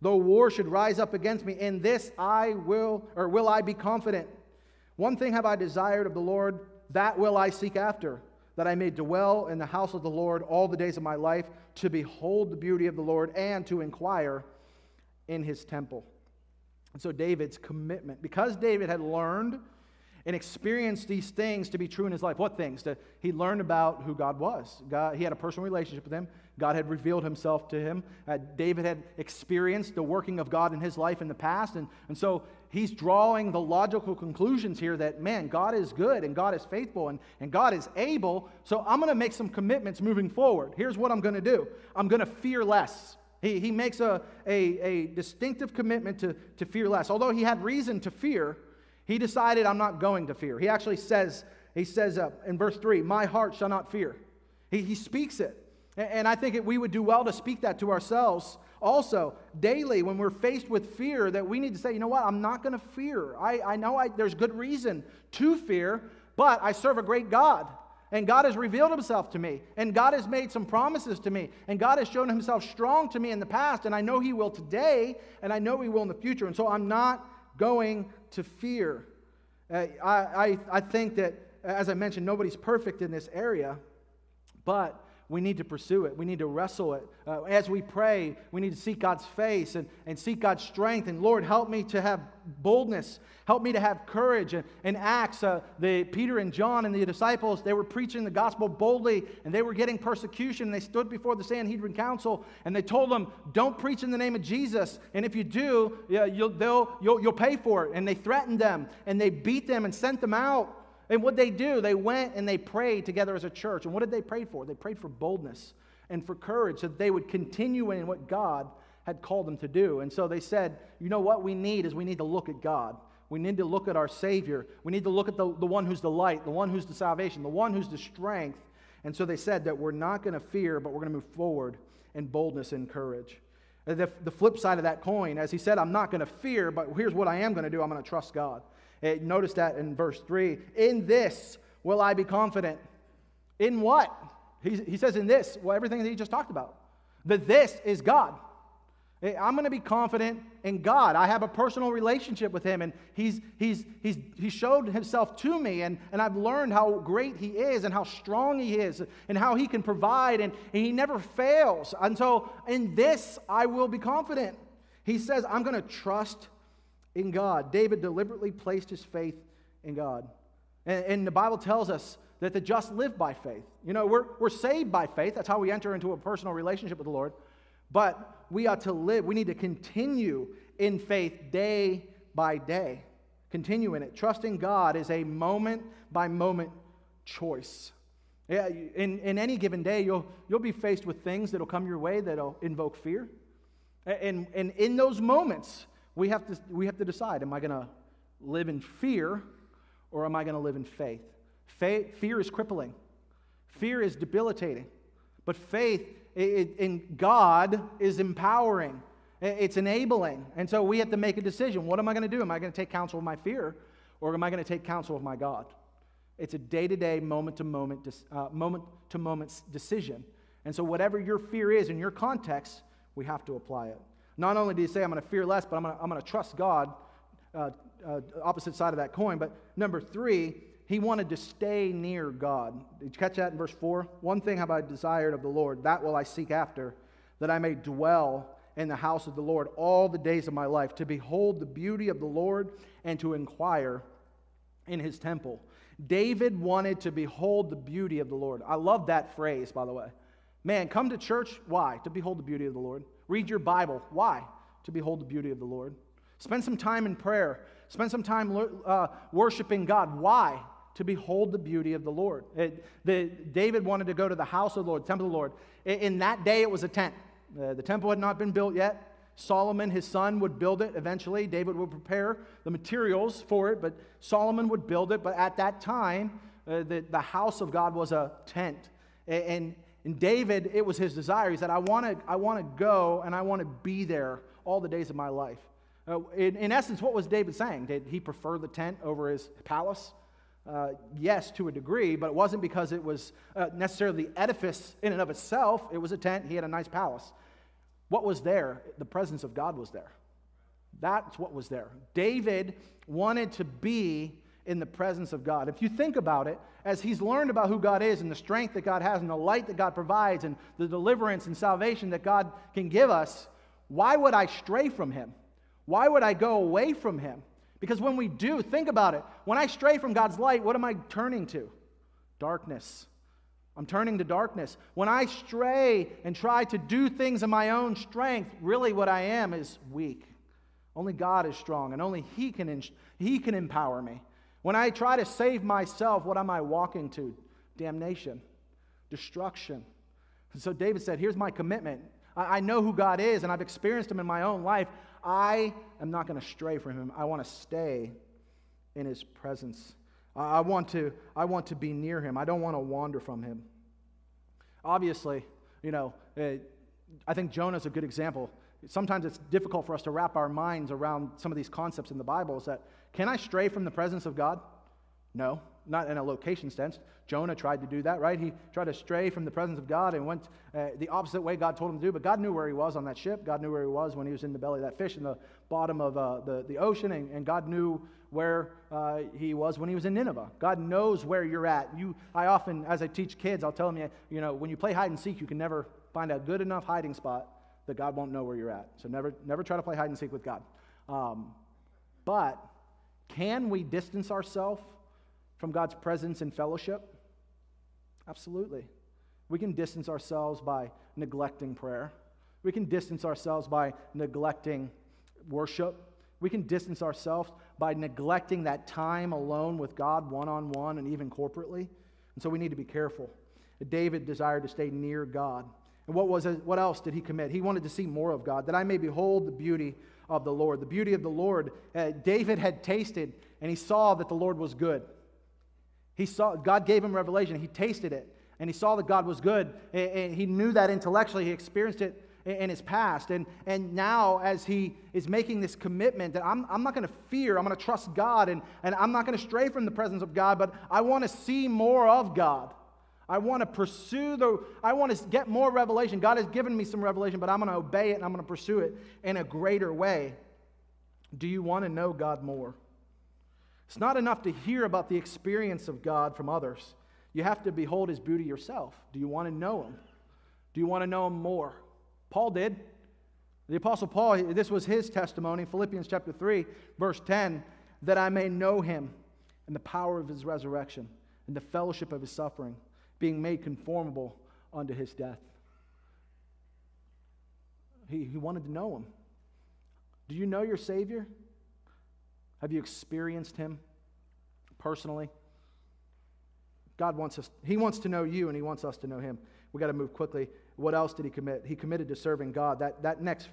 Though war should rise up against me, in this I will, or will I be confident. One thing have I desired of the Lord, that will I seek after, that I may dwell in the house of the Lord all the days of my life, to behold the beauty of the Lord and to inquire in his temple. And so David's commitment, because David had learned and experienced these things to be true in his life. What things? That he learned about who God was. God, he had a personal relationship with him. God had revealed himself to him. Uh, David had experienced the working of God in his life in the past. And, and so he's drawing the logical conclusions here that, man, God is good and God is faithful and, and God is able. So I'm going to make some commitments moving forward. Here's what I'm going to do. I'm going to fear less. He, he makes a, a, a distinctive commitment to, to fear less. Although he had reason to fear, he decided, I'm not going to fear. He actually says, he says uh, in verse three, my heart shall not fear. He, he speaks it. And I think that we would do well to speak that to ourselves also daily when we're faced with fear, that we need to say, you know what, I'm not going to fear. I, I know I, there's good reason to fear, but I serve a great God, and God has revealed himself to me, and God has made some promises to me, and God has shown himself strong to me in the past, and I know he will today, and I know he will in the future, and so I'm not going to fear. Uh, I, I, I think that, as I mentioned, nobody's perfect in this area, but we need to pursue it. We need to wrestle it. Uh, as we pray, we need to seek God's face and, and seek God's strength. And Lord, help me to have boldness. Help me to have courage. And in Acts, uh, the, Peter and John and the disciples, they were preaching the gospel boldly, and they were getting persecution. And they stood before the Sanhedrin council, and they told them, don't preach in the name of Jesus. And if you do, you'll, they'll, you'll, you'll pay for it. And they threatened them, and they beat them and sent them out. And what they do, they went and they prayed together as a church. And what did they pray for? They prayed for boldness and for courage, so that they would continue in what God had called them to do. And so they said, you know what we need is we need to look at God. We need to look at our Savior. We need to look at the, the one who's the light, the one who's the salvation, the one who's the strength. And so they said that we're not going to fear, but we're going to move forward in boldness and courage. The, the flip side of that coin, as he said, I'm not going to fear, but here's what I am going to do. I'm going to trust God. Notice that in verse three. In this will I be confident. In what? He, he says in this, well, everything that he just talked about. That this is God. I'm going to be confident in God. I have a personal relationship with Him, and He's He's He's He showed Himself to me, and, and I've learned how great He is and how strong He is and how He can provide, and, and He never fails. And so in this, I will be confident. He says, I'm going to trust in God. David deliberately placed his faith in God. And, and the Bible tells us that the just live by faith. You know, we're, we're saved by faith. That's how we enter into a personal relationship with the Lord. But we ought to live. We need to continue in faith day by day. Continue in it. Trusting God is a moment-by-moment choice. Yeah, in, in any given day, you'll, you'll be faced with things that will come your way that will invoke fear. And, and in those moments, we have to, we have to decide, am I going to live in fear or am I going to live in faith? Faith? Fear is crippling. Fear is debilitating. But faith in God is empowering. It's enabling. And so we have to make a decision. What am I going to do? Am I going to take counsel of my fear, or am I going to take counsel of my God? It's a day-to-day, moment-to-moment, uh, moment-to-moment decision. And so whatever your fear is in your context, we have to apply it. Not only do you say, I'm going to fear less, but I'm going to, I'm going to trust God, uh, uh, opposite side of that coin. But number three, he wanted to stay near God. Did you catch that in verse four? One thing have I desired of the Lord, that will I seek after, that I may dwell in the house of the Lord all the days of my life, to behold the beauty of the Lord and to inquire in his temple. David wanted to behold the beauty of the Lord. I love that phrase, by the way. Man, come to church, why? To behold the beauty of the Lord. Read your Bible, why? To behold the beauty of the Lord. Spend some time in prayer. Spend some time uh, worshiping God, why? To behold the beauty of the Lord. It, the, David wanted to go to the house of the Lord, temple of the Lord. In, in that day, it was a tent. Uh, the temple had not been built yet. Solomon, his son, would build it eventually. David would prepare the materials for it, but Solomon would build it. But at that time, uh, the, the house of God was a tent. And, and David, it was his desire. He said, I want to I want to go, and I want to be there all the days of my life. Uh, in, in essence, what was David saying? Did he prefer the tent over his palace? Uh, yes, to a degree, but it wasn't because it was uh, necessarily the edifice in and of itself. It was a tent. He had a nice palace. What was there? The presence of God was there. That's what was there. David wanted to be in the presence of God. If you think about it, as he's learned about who God is and the strength that God has and the light that God provides and the deliverance and salvation that God can give us, why would I stray from him? Why would I go away from him? Because when we do, think about it. When I stray from God's light, what am I turning to? Darkness. I'm turning to darkness. When I stray and try to do things in my own strength, really what I am is weak. Only God is strong, and only He can, He can empower me. When I try to save myself, what am I walking to? Damnation, destruction. And so David said, here's my commitment. I, I know who God is, and I've experienced Him in my own life. I am not going to stray from him. I want to stay in his presence. I want to, I want to be near him. I don't want to wander from him. Obviously, you know, I think Jonah's a good example. Sometimes it's difficult for us to wrap our minds around some of these concepts in the Bible. Is that, can I stray from the presence of God? No, not in a location sense. Jonah tried to do that, right? He tried to stray from the presence of God and went uh, the opposite way God told him to do, but God knew where he was on that ship. God knew where he was when he was in the belly of that fish in the bottom of uh, the, the ocean, and, and God knew where uh, he was when he was in Nineveh. God knows where you're at. You, I often, as I teach kids, I'll tell them, you know, when you play hide and seek, you can never find a good enough hiding spot that God won't know where you're at. So never, never try to play hide and seek with God. Um, but can we distance ourselves from God's presence and fellowship? Absolutely. We can distance ourselves by neglecting prayer. We can distance ourselves by neglecting worship. We can distance ourselves by neglecting that time alone with God, one-on-one, and even corporately. And so we need to be careful. David desired to stay near God. And what was it, what else did he commit? He wanted to see more of God, that I may behold the beauty of the Lord. The beauty of the Lord, uh, David had tasted, and he saw that the Lord was good. He saw, God gave him revelation. He tasted it, and he saw that God was good. And he knew that intellectually. He experienced it in his past. And, and now as he is making this commitment that I'm, I'm not going to fear, I'm going to trust God, and, and I'm not going to stray from the presence of God, but I want to see more of God. I want to pursue the, I want to get more revelation. God has given me some revelation, but I'm going to obey it and I'm going to pursue it in a greater way. Do you want to know God more? It's not enough to hear about the experience of God from others. You have to behold His beauty yourself. Do you want to know Him? Do you want to know Him more? Paul did. The Apostle Paul, this was his testimony, Philippians chapter three, verse ten, that I may know Him and the power of His resurrection and the fellowship of His suffering, being made conformable unto His death. He, he wanted to know Him. Do you know your Savior? Have you experienced Him personally? God wants us, He wants to know you and He wants us to know Him. We've got to move quickly. What else did He commit? He committed to serving God. That, that next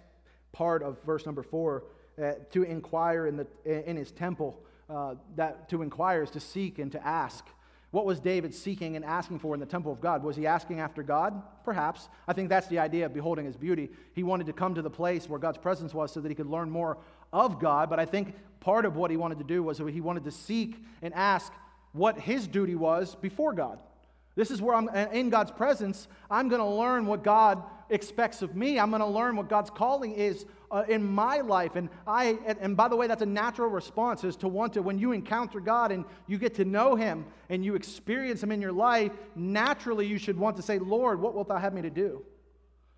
part of verse number four, uh, to inquire in, the, in His temple, uh, that to inquire is to seek and to ask. What was David seeking and asking for in the temple of God? Was he asking after God? Perhaps. I think that's the idea of beholding His beauty. He wanted to come to the place where God's presence was so that he could learn more of God, but I think part of what he wanted to do was he wanted to seek and ask what his duty was before God. This is where I'm in God's presence. I'm going to learn what God expects of me. I'm going to learn what God's calling is uh, in my life. And I and by the way, that's a natural response, is to want to, when you encounter God and you get to know Him and you experience Him in your life, naturally you should want to say, Lord, what wilt Thou have me to do?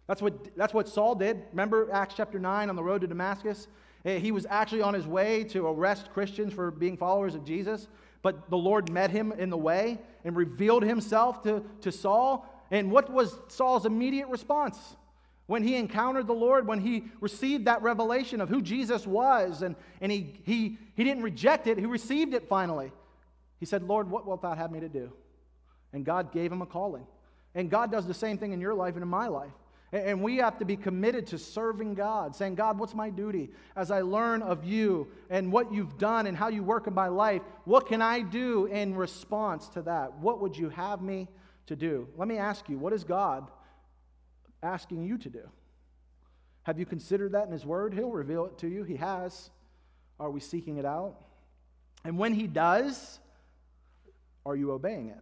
That's what that's what Saul did. Remember Acts chapter nine on the road to Damascus? He was actually on his way to arrest Christians for being followers of Jesus. But the Lord met him in the way and revealed Himself to, to Saul. And what was Saul's immediate response? When he encountered the Lord, when he received that revelation of who Jesus was, and, and he, he, he didn't reject it, he received it finally. He said, Lord, what wilt Thou have me to do? And God gave him a calling. And God does the same thing in your life and in my life. And we have to be committed to serving God, saying, God, what's my duty? As I learn of You and what You've done and how You work in my life, what can I do in response to that? What would You have me to do? Let me ask you, what is God asking you to do? Have you considered that in His Word? He'll reveal it to you. He has. Are we seeking it out? And when He does, are you obeying it?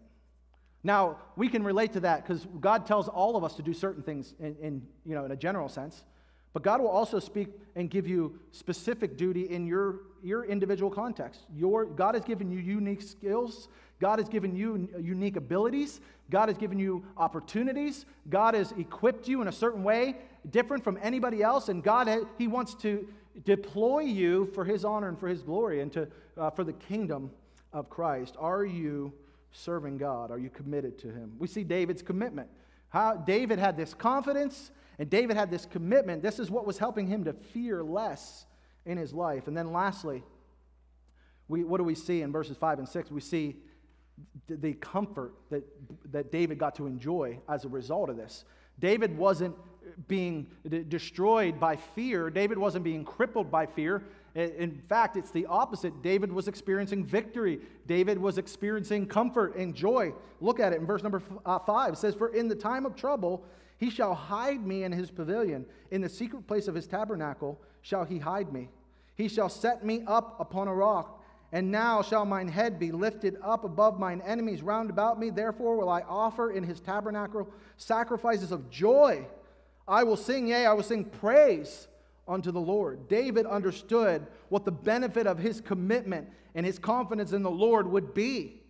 Now, we can relate to that because God tells all of us to do certain things in, in, you know, in a general sense. But God will also speak and give you specific duty in your, your individual context. Your, God has given you unique skills. God has given you unique abilities. God has given you opportunities. God has equipped you in a certain way, different from anybody else. And God, He wants to deploy you for His honor and for His glory and to, uh, for the kingdom of Christ. Are you serving God? Are you committed to Him? We see David's commitment. How David had this confidence and David had this commitment. This is what was helping him to fear less in his life. And then lastly, we, what do we see in verses five and six? We see the comfort that, that David got to enjoy as a result of this. David wasn't being d- destroyed by fear. David wasn't being crippled by fear. In fact, it's the opposite. David was experiencing victory. David was experiencing comfort and joy. Look at it in verse number five. It says, for in the time of trouble He shall hide me in His pavilion. In the secret place of His tabernacle shall He hide me. He shall set me up upon a rock. And now shall mine head be lifted up above mine enemies round about me. Therefore will I offer in His tabernacle sacrifices of joy. I will sing, yea, I will sing praise unto the Lord. David understood what the benefit of his commitment and his confidence in the Lord would be.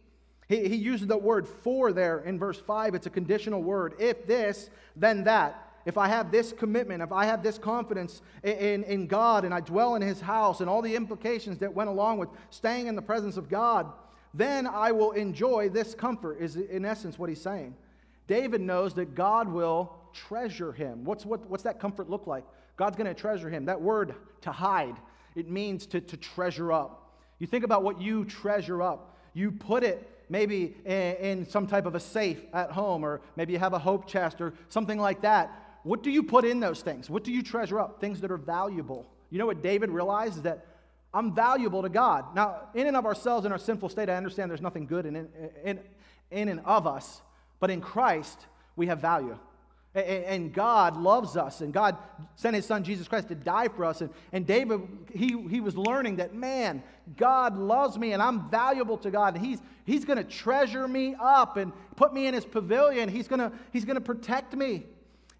He, he uses the word for there in verse five. It's a conditional word. If this, then that. If I have this commitment, if I have this confidence in, in God and I dwell in His house and all the implications that went along with staying in the presence of God, then I will enjoy this comfort, is in essence what he's saying. David knows that God will treasure him. What's, what, what's that comfort look like? God's going to treasure him. That word, to hide, it means to, to treasure up. You think about what you treasure up. You put it maybe in, in some type of a safe at home, or maybe you have a hope chest or something like that. What do you put in those things? What do you treasure up? Things that are valuable. You know what David realized is that I'm valuable to God. Now, in and of ourselves, in our sinful state, I understand there's nothing good in, in, in, in and of us, but in Christ, we have value. And God loves us, and God sent His Son Jesus Christ to die for us. And, and David, he, he was learning that, man, God loves me, and I'm valuable to God. And he's he's going to treasure me up and put me in His pavilion. He's going to he's going to protect me.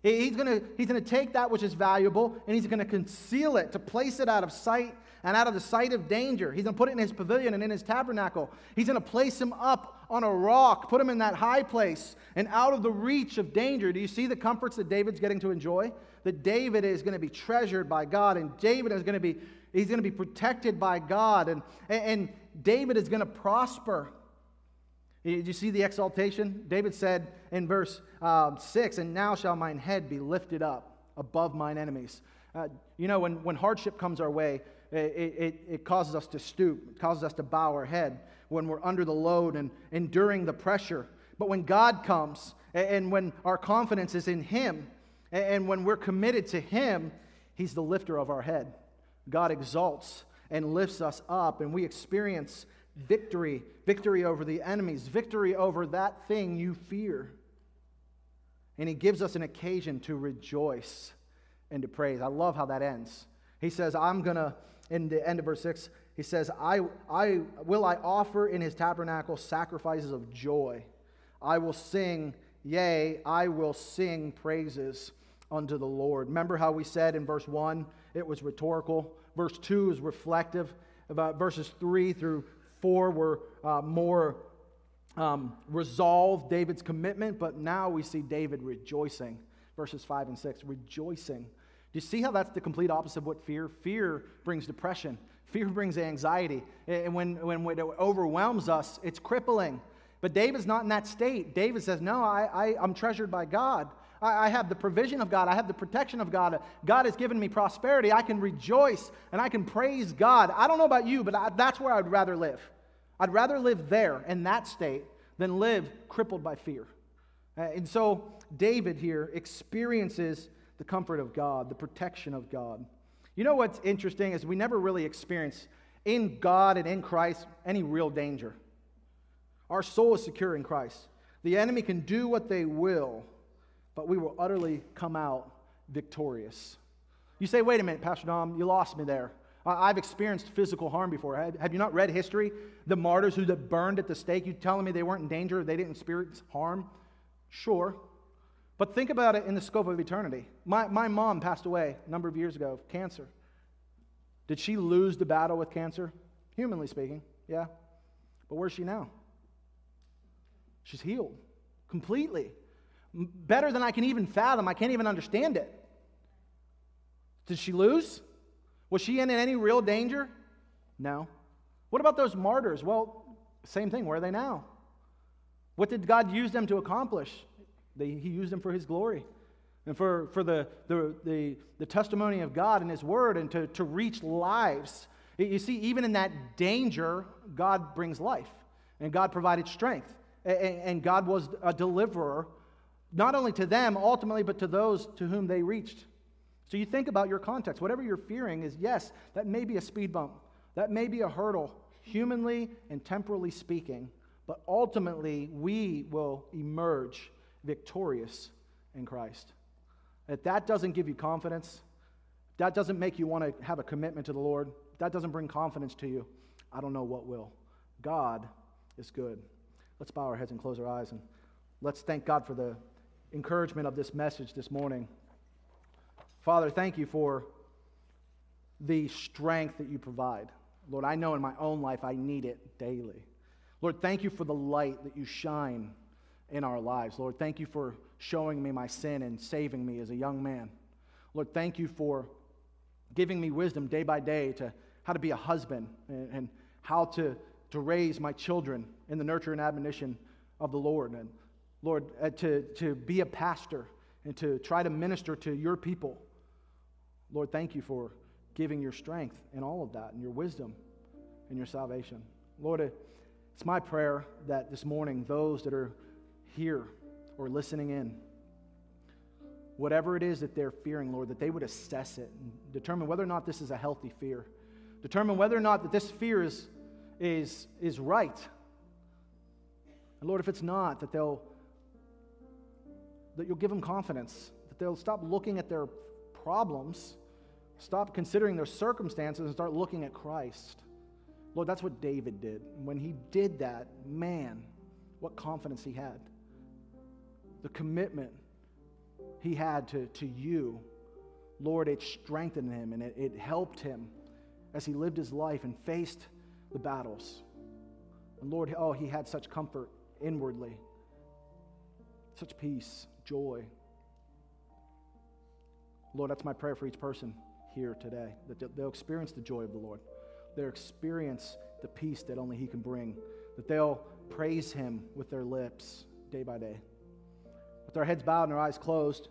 He's going to he's going to take that which is valuable, and He's going to conceal it, to place it out of sight and out of the sight of danger. He's going to put it in His pavilion and in His tabernacle. He's going to place Him up on a rock, put Him in that high place and out of the reach of danger. Do you see the comforts that David's getting to enjoy? That David is going to be treasured by God, and David is going to be, he's going to be protected by God, and, and David is going to prosper. Did you see the exaltation? David said in verse uh, six, "And now shall mine head be lifted up above mine enemies." Uh, you know, when, when hardship comes our way, It, it, it causes us to stoop. It causes us to bow our head when we're under the load and enduring the pressure. But when God comes, and when our confidence is in Him, and when we're committed to Him, He's the lifter of our head. God exalts and lifts us up, and we experience victory, victory over the enemies, victory over that thing you fear. And He gives us an occasion to rejoice and to praise. I love how that ends. He says, I'm going to, in the end of verse six, he says, I, I will I offer in His tabernacle sacrifices of joy. I will sing, yea, I will sing praises unto the Lord. Remember how we said in verse one, it was rhetorical. Verse two is reflective. About verses three through four were uh, more um, resolved, David's commitment, but now we see David rejoicing. Verses five and six, rejoicing. Do you see how that's the complete opposite of what fear? Fear brings depression. Fear brings anxiety. And when, when it overwhelms us, it's crippling. But David's not in that state. David says, no, I, I, I'm treasured by God. I, I have the provision of God. I have the protection of God. God has given me prosperity. I can rejoice and I can praise God. I don't know about you, but I, that's where I'd rather live. I'd rather live there in that state than live crippled by fear. And so David here experiences the comfort of God, the protection of God. You know what's interesting is we never really experience in God and in Christ any real danger. Our soul is secure in Christ. The enemy can do what they will, but we will utterly come out victorious. You say, wait a minute, Pastor Dom, you lost me there. I've experienced physical harm before. Have you not read history? The martyrs who burned at the stake, you telling me they weren't in danger, they didn't experience harm? Sure. But think about it in the scope of eternity. My, my mom passed away a number of years ago of cancer. Did she lose the battle with cancer? Humanly speaking, yeah. But where's she now? She's healed completely. Better than I can even fathom. I can't even understand it. Did she lose? Was she in any real danger? No. What about those martyrs? Well, same thing. Where are they now? What did God use them to accomplish? They, he used them for His glory and for, for the, the, the, the testimony of God and His word and to, to reach lives. You see, even in that danger, God brings life and God provided strength. And, and God was a deliverer, not only to them ultimately, but to those to whom they reached. So you think about your context. Whatever you're fearing is, yes, that may be a speed bump. That may be a hurdle, humanly and temporally speaking. But ultimately, we will emerge victorious in Christ. If that doesn't give you confidence, if that doesn't make you want to have a commitment to the Lord, if that doesn't bring confidence to you, I don't know what will. God is good. Let's bow our heads and close our eyes, and let's thank God for the encouragement of this message this morning. Father, thank You for the strength that You provide. Lord, I know in my own life I need it daily. Lord, thank You for the light that You shine in our lives. Lord, thank You for showing me my sin and saving me as a young man. Lord, thank You for giving me wisdom day by day to how to be a husband and, and how to, to raise my children in the nurture and admonition of the Lord. And Lord, uh, to, to be a pastor and to try to minister to Your people. Lord, thank You for giving Your strength in all of that and Your wisdom and Your salvation. Lord, uh, it's my prayer that this morning those that are here or listening in, whatever it is that they're fearing, Lord, that they would assess it and determine whether or not this is a healthy fear, determine whether or not that this fear is is is right. And Lord, if it's not, that they'll that you'll give them confidence, that they'll stop looking at their problems, stop considering their circumstances, and start looking at Christ. Lord, that's what David did. When he did that, man, what confidence he had. The commitment he had to, to you, Lord, it strengthened him, and it, it helped him as he lived his life and faced the battles. And Lord, oh, he had such comfort inwardly, such peace, joy. Lord, that's my prayer for each person here today, that they'll experience the joy of the Lord. They'll experience the peace that only he can bring, that they'll praise him with their lips day by day. With our heads bowed and our eyes closed,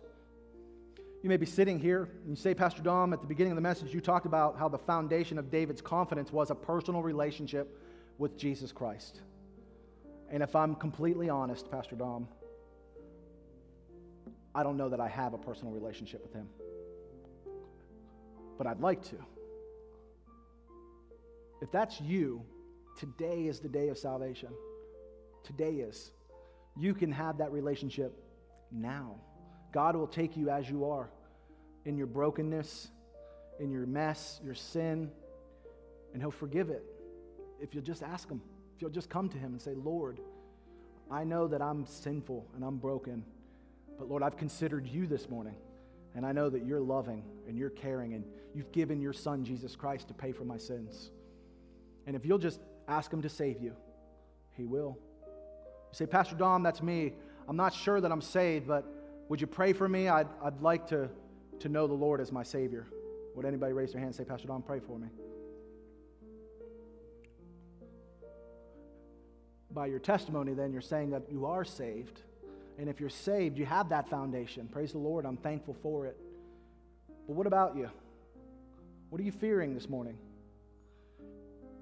you may be sitting here and you say, Pastor Dom, at the beginning of the message, you talked about how the foundation of David's confidence was a personal relationship with Jesus Christ. And if I'm completely honest, Pastor Dom, I don't know that I have a personal relationship with him. But I'd like to. If that's you, today is the day of salvation. Today is. You can have that relationship now. God will take you as you are, in your brokenness, in your mess, your sin, and he'll forgive it if you'll just ask him, if you'll just come to him and say, Lord, I know that I'm sinful and I'm broken, but Lord, I've considered you this morning, and I know that you're loving and you're caring, and you've given your son, Jesus Christ, to pay for my sins. And if you'll just ask him to save you, he will. You say, Pastor Dom, that's me. I'm not sure that I'm saved, but would you pray for me? I'd, I'd like to, to know the Lord as my Savior. Would anybody raise their hand and say, Pastor Don, pray for me? By your testimony, then, you're saying that you are saved. And if you're saved, you have that foundation. Praise the Lord. I'm thankful for it. But what about you? What are you fearing this morning?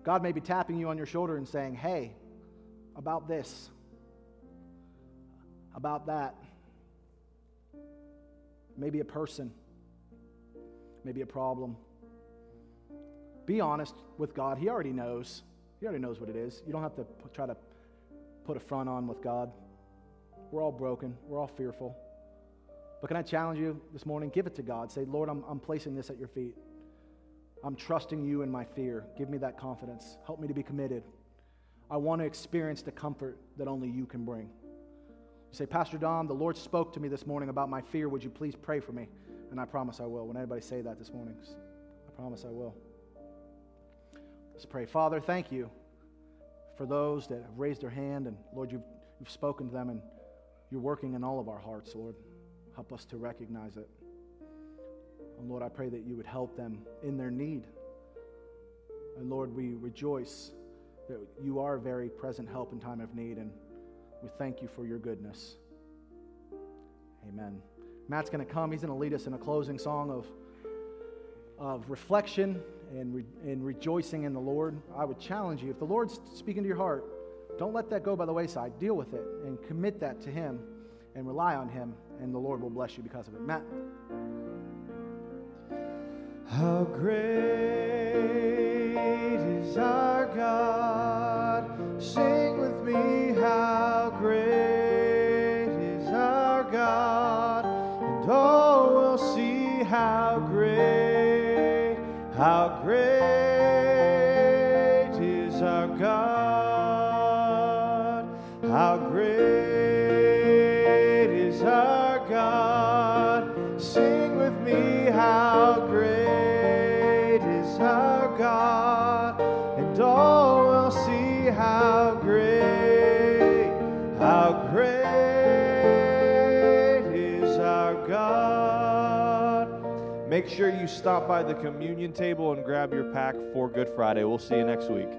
God may be tapping you on your shoulder and saying, hey, about this, about that. Maybe a person, maybe a problem. Be honest with God. He already knows. He already knows what it is. You don't have to p- try to put a front on with God. We're all broken. We're all fearful. But can I challenge you this morning? Give it to God. Say, Lord, I'm, I'm placing this at your feet. I'm trusting you in my fear. Give me that confidence. Help me to be committed. I want to experience the comfort that only you can bring. You say, Pastor Dom, the Lord spoke to me this morning about my fear. Would you please pray for me? And I promise I will. When anybody say that this morning, I promise I will. Let's pray. Father, thank you for those that have raised their hand. And Lord, you've, you've spoken to them, and you're working in all of our hearts, Lord. Help us to recognize it. And Lord, I pray that you would help them in their need. And Lord, we rejoice that you are a very present help in time of need. And we thank you for your goodness. Amen. Matt's going to come. He's going to lead us in a closing song of, of reflection and, re, and rejoicing in the Lord. I would challenge you, if the Lord's speaking to your heart, don't let that go by the wayside. Deal with it and commit that to him and rely on him, and the Lord will bless you because of it. Matt. How great is our God. Sing with me how great is our God, and all will see how great, how great is our God, how great is our God. Sing with me, how great is our God, and all will see how great. How great is our God. Make sure you stop by the communion table and grab your pack for Good Friday. We'll see you next week.